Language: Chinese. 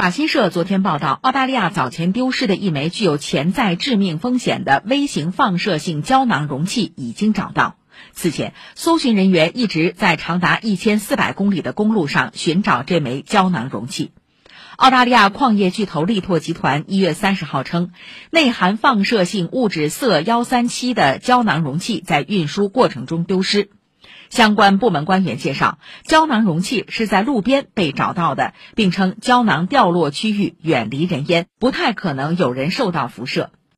法新社昨天报道，澳大利亚早前丢失的一枚具有潜在致命风险的微型放射性胶囊容器已经找到。此前，搜寻人员一直在长达1400公里的公路上寻找这枚胶囊容器。澳大利亚矿业巨头力拓集团1月30号称，内含放射性物质铯137的胶囊容器在运输过程中丢失。相关部门官员介绍，胶囊容器是在路边被找到的，并称胶囊掉落区域远离人烟，不太可能有人受到辐射。